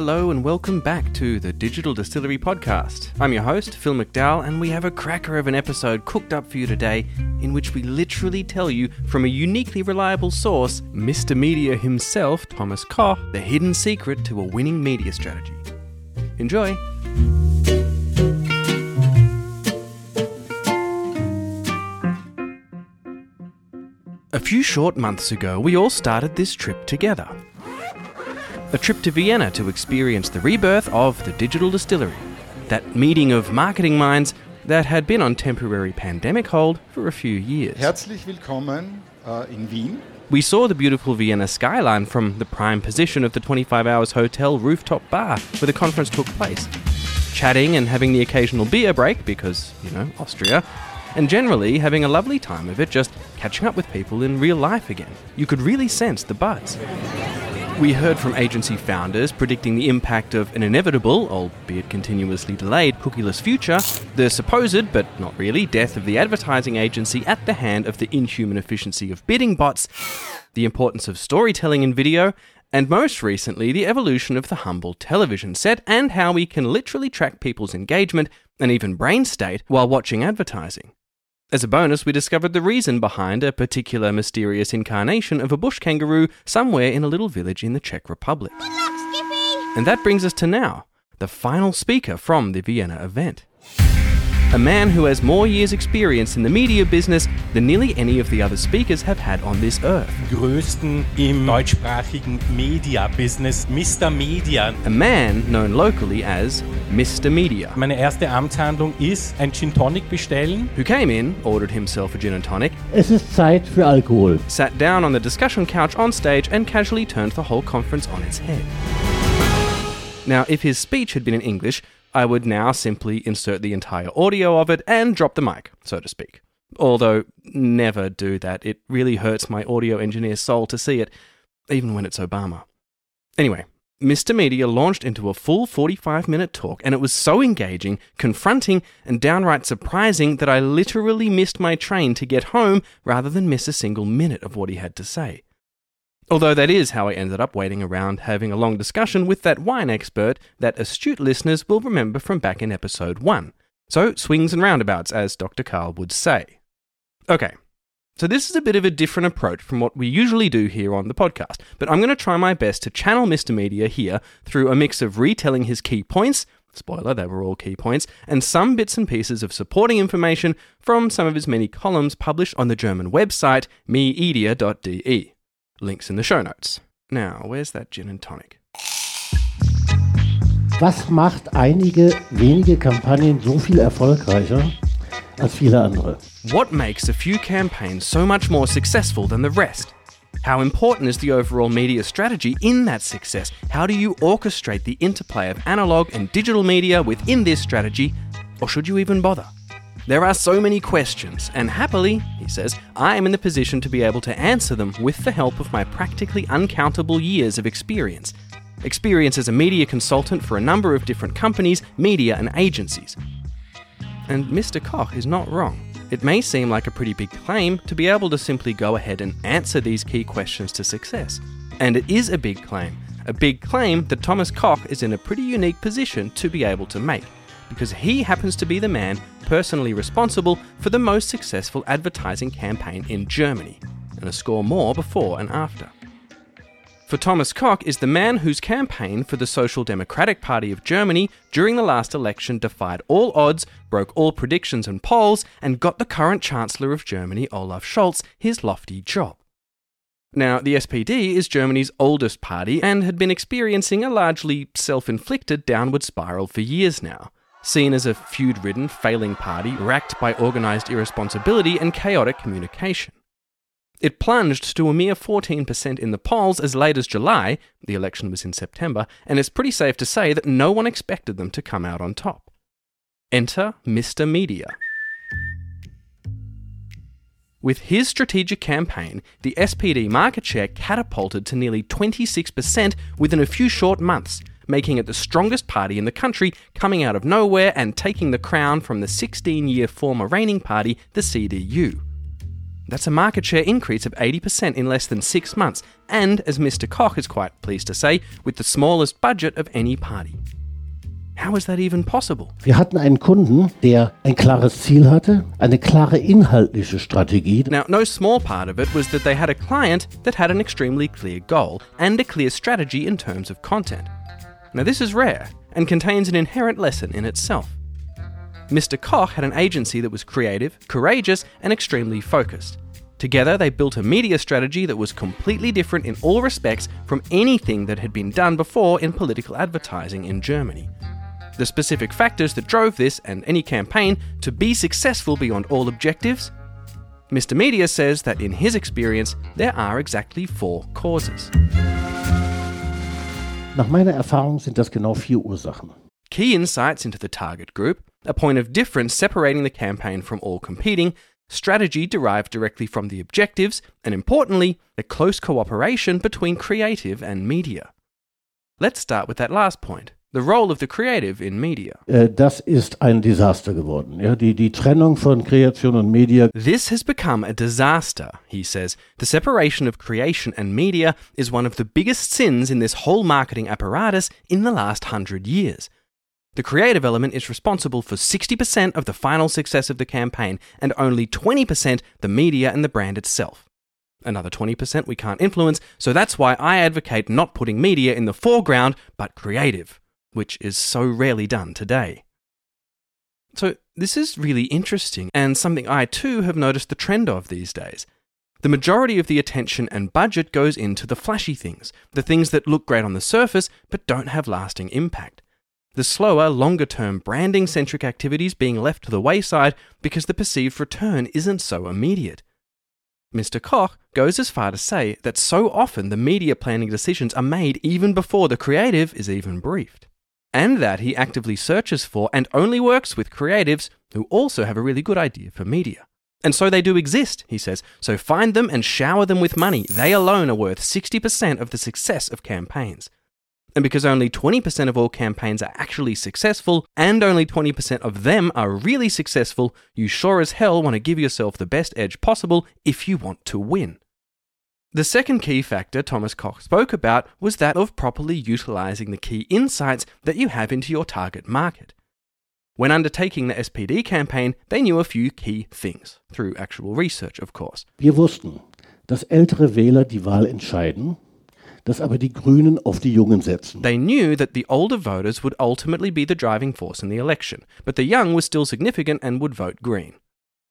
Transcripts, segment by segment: Hello and welcome back to the Digital Distillery Podcast. I'm your host, Phil McDowell, and we have a cracker of an episode cooked up for you today in which we literally tell you from a uniquely reliable source, Mr. Media himself, Thomas Koch, the hidden secret to a winning media strategy. Enjoy! A few short months ago, we all started this trip together. A trip to Vienna to experience the rebirth of the Digital Distillery, that meeting of marketing minds that had been on temporary pandemic hold for a few years. Herzlich willkommen in Wien. We saw the beautiful Vienna skyline from the prime position of the 25 hours hotel rooftop bar where the conference took place, chatting and having the occasional beer break because, you know, Austria, and generally having a lovely time of it, just catching up with people in real life again. You could really sense the buzz. We heard from agency founders predicting the impact of an inevitable, albeit continuously delayed, cookieless future, the supposed, but not really, death of the advertising agency at the hand of the inhuman efficiency of bidding bots, the importance of storytelling in video, and most recently, the evolution of the humble television set and how we can literally track people's engagement and even brain state while watching advertising. As a bonus, we discovered the reason behind a particular mysterious incarnation of a bush kangaroo somewhere in a little village in the Czech Republic. Good luck, Skippy! And that brings us to now, the final speaker from the Vienna event. A man who has more years' experience in the media business than nearly any of the other speakers have had on this earth. Größten im deutschsprachigen Media Business, Mr. Media. A man known locally as Mr. Media. Meine erste Amtshandlung ist ein Gin Tonic bestellen. Who came in, ordered himself a gin and tonic. Es ist Zeit für Alkohol. Sat down on the discussion couch on stage and casually turned the whole conference on its head. Now, if his speech had been in English, I would now simply insert the entire audio of it and drop the mic, so to speak. Although, never do that. It really hurts my audio engineer's soul to see it, even when it's Obama. Anyway, Mr. Media launched into a full 45-minute talk, and it was so engaging, confronting, and downright surprising that I literally missed my train to get home rather than miss a single minute of what he had to say. Although that is how I ended up waiting around having a long discussion with that wine expert that astute listeners will remember from back in episode 1. So, swings and roundabouts, as Dr. Karl would say. Okay, so this is a bit of a different approach from what we usually do here on the podcast, but I'm going to try my best to channel Mr. Media here through a mix of retelling his key points, spoiler, they were all key points, and some bits and pieces of supporting information from some of his many columns published on the German website, meedia.de. Links in the show notes. Now, where's that gin and tonic? Was macht einige wenige Kampagnen so viel erfolgreicher als viele andere? What makes a few campaigns so much more successful than the rest? How important is the overall media strategy in that success? How do you orchestrate the interplay of analog and digital media within this strategy? Or should you even bother? There are so many questions, and happily, he says, I am in the position to be able to answer them with the help of my practically uncountable years of experience. Experience as a media consultant for a number of different companies, media and agencies. And Mr. Koch is not wrong. It may seem like a pretty big claim to be able to simply go ahead and answer these key questions to success. And it is a big claim that Thomas Koch is in a pretty unique position to be able to make, because he happens to be the man personally responsible for the most successful advertising campaign in Germany, and a score more before and after. For Thomas Koch is the man whose campaign for the Social Democratic Party of Germany during the last election defied all odds, broke all predictions and polls, and got the current Chancellor of Germany, Olaf Scholz, his lofty job. Now, the SPD is Germany's oldest party and had been experiencing a largely self-inflicted downward spiral for years now, seen as a feud-ridden, failing party racked by organised irresponsibility and chaotic communication. It plunged to a mere 14% in the polls as late as July, the election was in September, and it's pretty safe to say that no one expected them to come out on top. Enter Mr. Media. With his strategic campaign, the SPD market share catapulted to nearly 26% within a few short months, making it the strongest party in the country, coming out of nowhere and taking the crown from the 16-year former reigning party, the CDU. That's a market share increase of 80% in less than 6 months, and, as Mr. Koch is quite pleased to say, with the smallest budget of any party. How is that even possible? Wir hatten einen Kunden, der ein klares Ziel hatte, eine klare inhaltliche Strategie. Now, no small part of it was that they had a client that had an extremely clear goal and a clear strategy in terms of content. Now, this is rare and contains an inherent lesson in itself. Mr. Koch had an agency that was creative, courageous, and extremely focused. Together, they built a media strategy that was completely different in all respects from anything that had been done before in political advertising in Germany. The specific factors that drove this and any campaign to be successful beyond all objectives? Mr. Media says that in his experience, there are exactly 4 causes. Nach meiner Erfahrung sind das genau 4 Ursachen. Key insights into the target group, a point of difference separating the campaign from all competing, strategy derived directly from the objectives, and importantly, the close cooperation between creative and media. Let's start with that last point, the role of the creative in media. Das ist ein Desaster geworden. Ja, die Trennung von Kreation und Media. This has become a disaster, he says. The separation of creation and media is one of the biggest sins in this whole marketing apparatus in the last 100 years. The creative element is responsible for 60% of the final success of the campaign and only 20% the media and the brand itself. Another 20% we can't influence, so that's why I advocate not putting media in the foreground, but creative, which is so rarely done today. So this is really interesting and something I too have noticed the trend of these days. The majority of the attention and budget goes into the flashy things, the things that look great on the surface but don't have lasting impact. The slower, longer-term branding-centric activities being left to the wayside because the perceived return isn't so immediate. Mr. Koch goes as far to say that so often the media planning decisions are made even before the creative is even briefed, and that he actively searches for and only works with creatives who also have a really good idea for media. And so they do exist, he says, so find them and shower them with money. They alone are worth 60% of the success of campaigns. And because only 20% of all campaigns are actually successful, and only 20% of them are really successful, you sure as hell want to give yourself the best edge possible if you want to win. The second key factor Thomas Koch spoke about was that of properly utilising the key insights that you have into your target market. When undertaking the SPD campaign, they knew a few key things, through actual research, of course. Wir wussten, dass ältere Wähler die Wahl entscheiden. Dass aber die Grünen auf die Jungen setzen. They knew that the older voters would ultimately be the driving force in the election, but the young were still significant and would vote Green.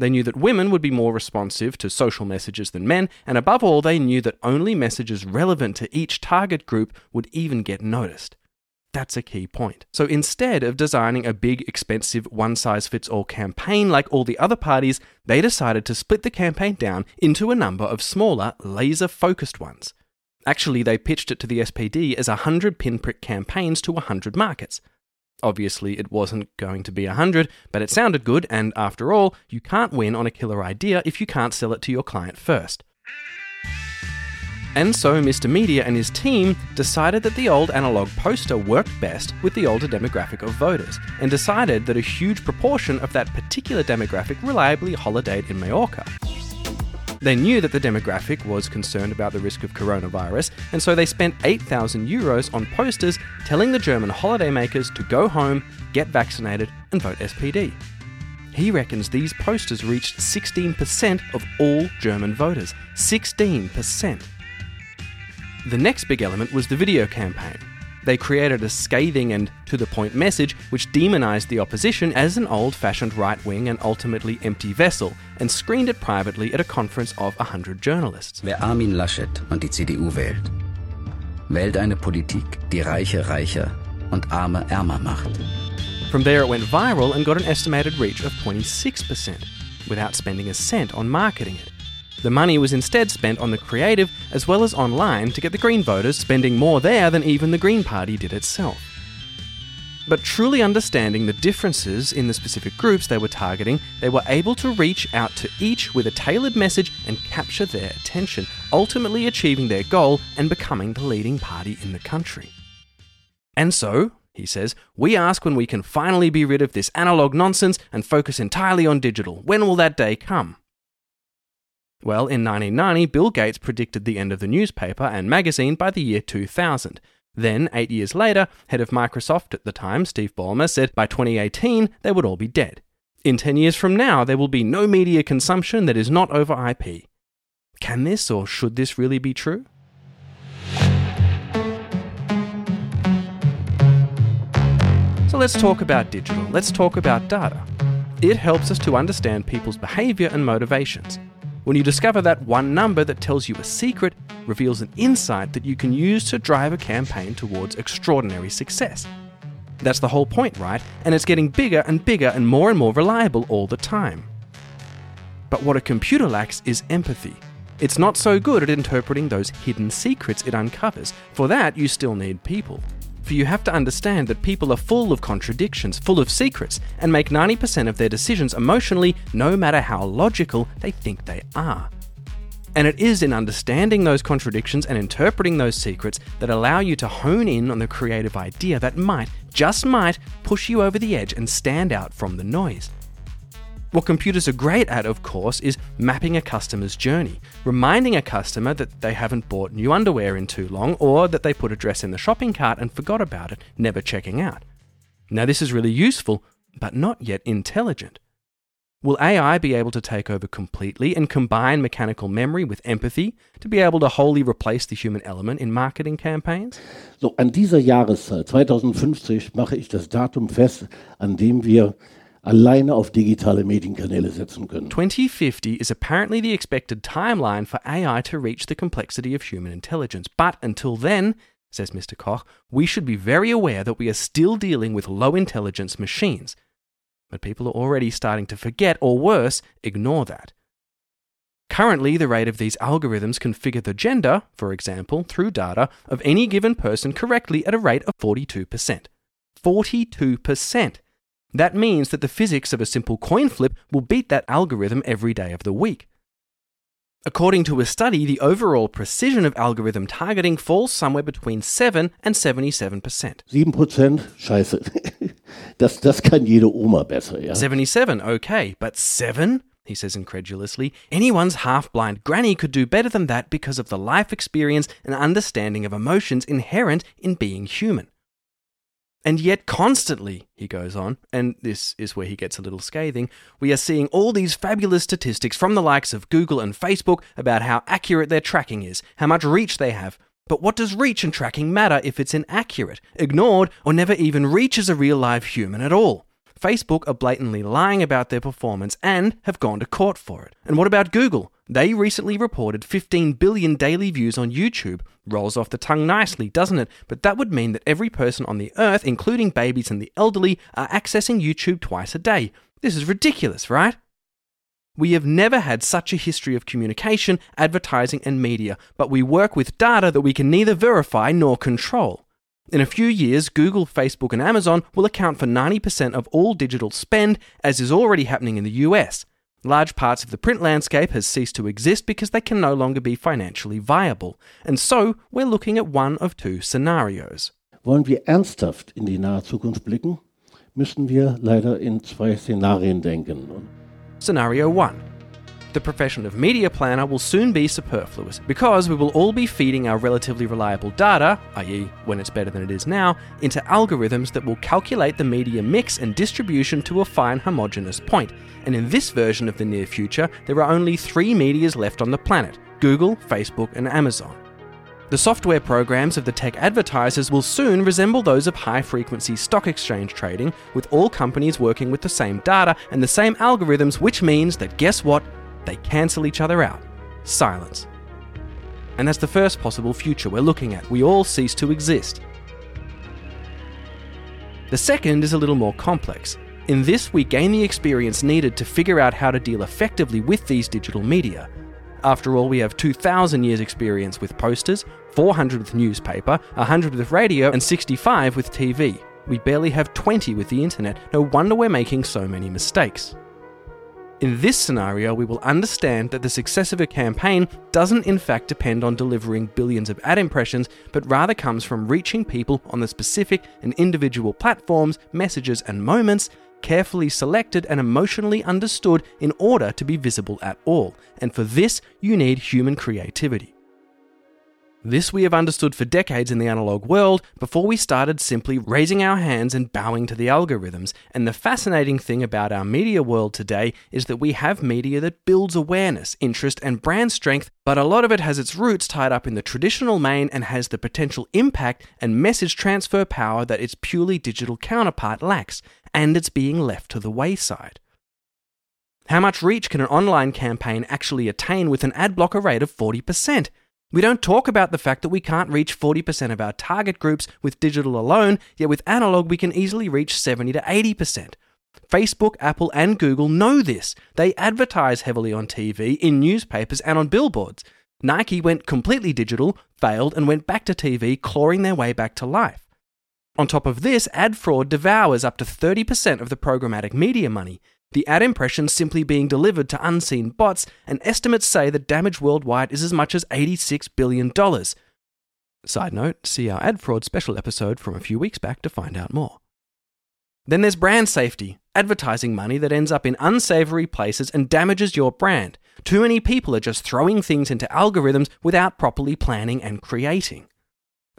They knew that women would be more responsive to social messages than men, and above all, they knew that only messages relevant to each target group would even get noticed. That's a key point. So instead of designing a big, expensive, one-size-fits-all campaign like all the other parties, they decided to split the campaign down into a number of smaller, laser-focused ones. Actually, they pitched it to the SPD as 100 pinprick campaigns to 100 markets. Obviously, it wasn't going to be 100, but it sounded good, and after all, you can't win on a killer idea if you can't sell it to your client first. And so Mr. Media and his team decided that the old analogue poster worked best with the older demographic of voters, and decided that a huge proportion of that particular demographic reliably holidayed in Majorca. They knew that the demographic was concerned about the risk of coronavirus, and so they spent 8,000 euros on posters telling the German holidaymakers to go home, get vaccinated, and vote SPD. He reckons these posters reached 16% of all German voters. 16%! The next big element was the video campaign. They created a scathing and to-the-point message which demonised the opposition as an old-fashioned right-wing and ultimately empty vessel, and screened it privately at a conference of 100 journalists. Wer Armin Laschet und die CDU wählt, wählt eine Politik, die Reiche reicher und Arme ärmer macht. From there it went viral and got an estimated reach of 26%, without spending a cent on marketing it. The money was instead spent on the creative as well as online to get the Green voters spending more there than even the Green Party did itself. But truly understanding the differences in the specific groups they were targeting, they were able to reach out to each with a tailored message and capture their attention, ultimately achieving their goal and becoming the leading party in the country. And so, he says, we ask when we can finally be rid of this analogue nonsense and focus entirely on digital. When will that day come? Well, in 1990, Bill Gates predicted the end of the newspaper and magazine by the year 2000. Then, 8 years later, head of Microsoft at the time, Steve Ballmer, said by 2018 they would all be dead. In 10 years from now, there will be no media consumption that is not over IP. Can this or should this really be true? So let's talk about digital. Let's talk about data. It helps us to understand people's behaviour and motivations. When you discover that one number that tells you a secret, reveals an insight that you can use to drive a campaign towards extraordinary success. That's the whole point, right? And it's getting bigger and bigger and more reliable all the time. But what a computer lacks is empathy. It's not so good at interpreting those hidden secrets it uncovers. For that, you still need people. For you have to understand that people are full of contradictions, full of secrets, and make 90% of their decisions emotionally, no matter how logical they think they are. And it is in understanding those contradictions and interpreting those secrets that allow you to hone in on the creative idea that might, just might, push you over the edge and stand out from the noise. What computers are great at, of course, is mapping a customer's journey, reminding a customer that they haven't bought new underwear in too long, or that they put a dress in the shopping cart and forgot about it, never checking out. Now, this is really useful, but not yet intelligent. Will AI be able to take over completely and combine mechanical memory with empathy to be able to wholly replace the human element in marketing campaigns? So, an dieser Jahreszeit, 2050, mache ich das Datum fest, an dem wir alleine auf digitale Medienkanäle setzen können. 2050 is apparently the expected timeline for AI to reach the complexity of human intelligence. But until then, says Mr. Koch, we should be very aware that we are still dealing with low-intelligence machines. But people are already starting to forget, or worse, ignore that. Currently, the rate of these algorithms can figure the gender, for example, through data, of any given person correctly at a rate of 42%. 42%! That means that the physics of a simple coin flip will beat that algorithm every day of the week. According to a study, the overall precision of algorithm targeting falls somewhere between 7 and 77%. 7%? Scheiße. Das kann jede Oma besser, yeah? 77, okay. But 7? He says incredulously. Anyone's half-blind granny could do better than that because of the life experience and understanding of emotions inherent in being human. And yet constantly, he goes on, and this is where he gets a little scathing, we are seeing all these fabulous statistics from the likes of Google and Facebook about how accurate their tracking is, how much reach they have. But what does reach and tracking matter if it's inaccurate, ignored, or never even reaches a real live human at all? Facebook are blatantly lying about their performance and have gone to court for it. And what about Google? They recently reported 15 billion daily views on YouTube. Rolls off the tongue nicely, doesn't it? But that would mean that every person on the earth, including babies and the elderly, are accessing YouTube twice a day. This is ridiculous, right? We have never had such a history of communication, advertising and media, but we work with data that we can neither verify nor control. In a few years, Google, Facebook and Amazon will account for 90% of all digital spend, as is already happening in the US. Large parts of the print landscape has ceased to exist because they can no longer be financially viable. And so, we're looking at one of two scenarios. Wollen wir ernsthaft in die nahe Zukunft blicken, müssen wir leider in zwei Szenarien denken. Scenario 1. The profession of media planner will soon be superfluous because we will all be feeding our relatively reliable data, i.e. when it's better than it is now, into algorithms that will calculate the media mix and distribution to a fine homogeneous point. And in this version of the near future, there are only three medias left on the planet: Google, Facebook and Amazon. The software programs of the tech advertisers will soon resemble those of high-frequency stock exchange trading, with all companies working with the same data and the same algorithms, which means that, guess what? They cancel each other out. Silence. And that's the first possible future we're looking at. We all cease to exist. The second is a little more complex. In this, we gain the experience needed to figure out how to deal effectively with these digital media. After all, we have 2,000 years experience with posters, 400 with newspaper, 100 with radio, and 65 with TV. We barely have 20 with the internet. No wonder we're making so many mistakes. In this scenario, we will understand that the success of a campaign doesn't in fact depend on delivering billions of ad impressions, but rather comes from reaching people on the specific and individual platforms, messages and moments carefully selected and emotionally understood in order to be visible at all, and for this you need human creativity. This we have understood for decades in the analog world before we started simply raising our hands and bowing to the algorithms, and the fascinating thing about our media world today is that we have media that builds awareness, interest and brand strength, but a lot of it has its roots tied up in the traditional main and has the potential impact and message transfer power that its purely digital counterpart lacks, and it's being left to the wayside. How much reach can an online campaign actually attain with an ad blocker rate of 40%? We don't talk about the fact that we can't reach 40% of our target groups with digital alone, yet with analog we can easily reach 70 to 80%. Facebook, Apple and Google know this. They advertise heavily on TV, in newspapers and on billboards. Nike went completely digital, failed and went back to TV, clawing their way back to life. On top of this, ad fraud devours up to 30% of the programmatic media money. The ad impressions simply being delivered to unseen bots, and estimates say the damage worldwide is as much as $86 billion. Side note, see our ad fraud special episode from a few weeks back to find out more. Then there's brand safety, advertising money that ends up in unsavory places and damages your brand. Too many people are just throwing things into algorithms without properly planning and creating.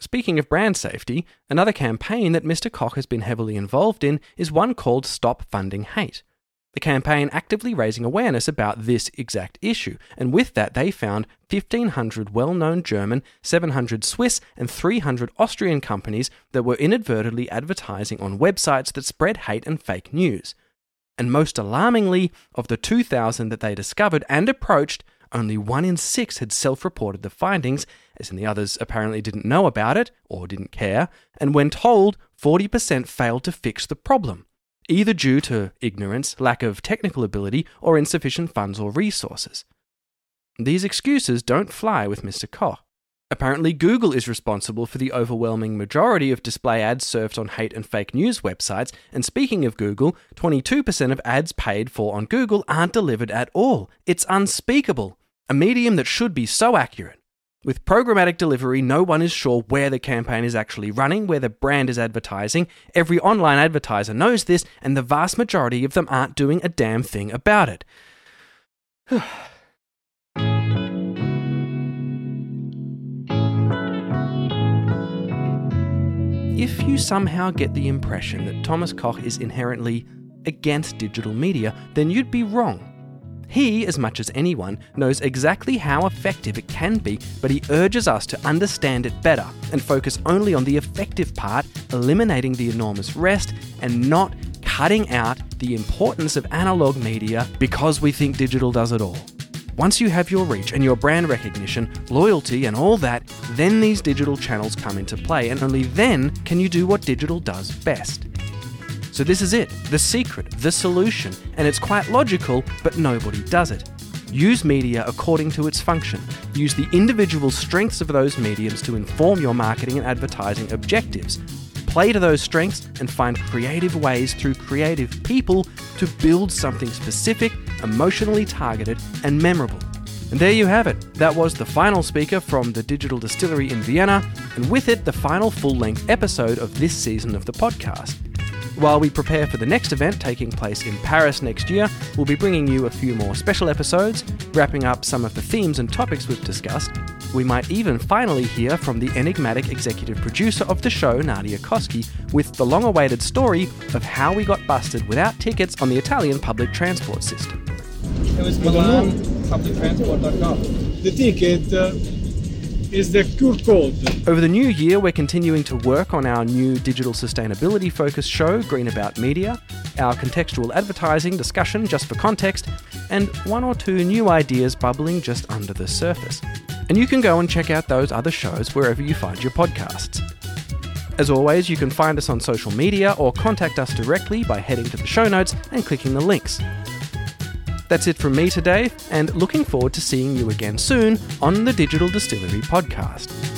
Speaking of brand safety, another campaign that Mr. Koch has been heavily involved in is one called Stop Funding Hate. The campaign actively raising awareness about this exact issue, and with that they found 1,500 well-known German, 700 Swiss and 300 Austrian companies that were inadvertently advertising on websites that spread hate and fake news. And most alarmingly, of the 2,000 that they discovered and approached, only 1 in 6 had self-reported the findings, as in the others apparently didn't know about it or didn't care, and when told, 40% failed to fix the problem, either due to ignorance, lack of technical ability, or insufficient funds or resources. These excuses don't fly with Mr. Koch. Apparently, Google is responsible for the overwhelming majority of display ads served on hate and fake news websites, and speaking of Google, 22% of ads paid for on Google aren't delivered at all. It's unspeakable, a medium that should be so accurate. With programmatic delivery, no one is sure where the campaign is actually running, where the brand is advertising. Every online advertiser knows this, and the vast majority of them aren't doing a damn thing about it. If you somehow get the impression that Thomas Koch is inherently against digital media, then you'd be wrong. He, as much as anyone, knows exactly how effective it can be, but he urges us to understand it better and focus only on the effective part, eliminating the enormous rest and not cutting out the importance of analog media because we think digital does it all. Once you have your reach and your brand recognition, loyalty and all that, then these digital channels come into play, and only then can you do what digital does best. So this is it, the secret, the solution, and it's quite logical, but nobody does it. Use media according to its function. Use the individual strengths of those mediums to inform your marketing and advertising objectives. Play to those strengths and find creative ways through creative people to build something specific, emotionally targeted, and memorable. And there you have it. That was the final speaker from the Digital Distillery in Vienna, and with it, the final full-length episode of this season of the podcast. While we prepare for the next event taking place in Paris next year, we'll be bringing you a few more special episodes, wrapping up some of the themes and topics we've discussed. We might even finally hear from the enigmatic executive producer of the show, Nadia Koski, with the long-awaited story of how we got busted without tickets on the Italian public transport system. It was Milan, publictransport.gov. The ticket is the QR code. Over the new year, we're continuing to work on our new digital sustainability-focused show, Green About Media, our contextual advertising discussion just for context, and 1 or 2 new ideas bubbling just under the surface. And you can go and check out those other shows wherever you find your podcasts. As always, you can find us on social media or contact us directly by heading to the show notes and clicking the links. That's it from me today, and looking forward to seeing you again soon on the Digital Distillery podcast.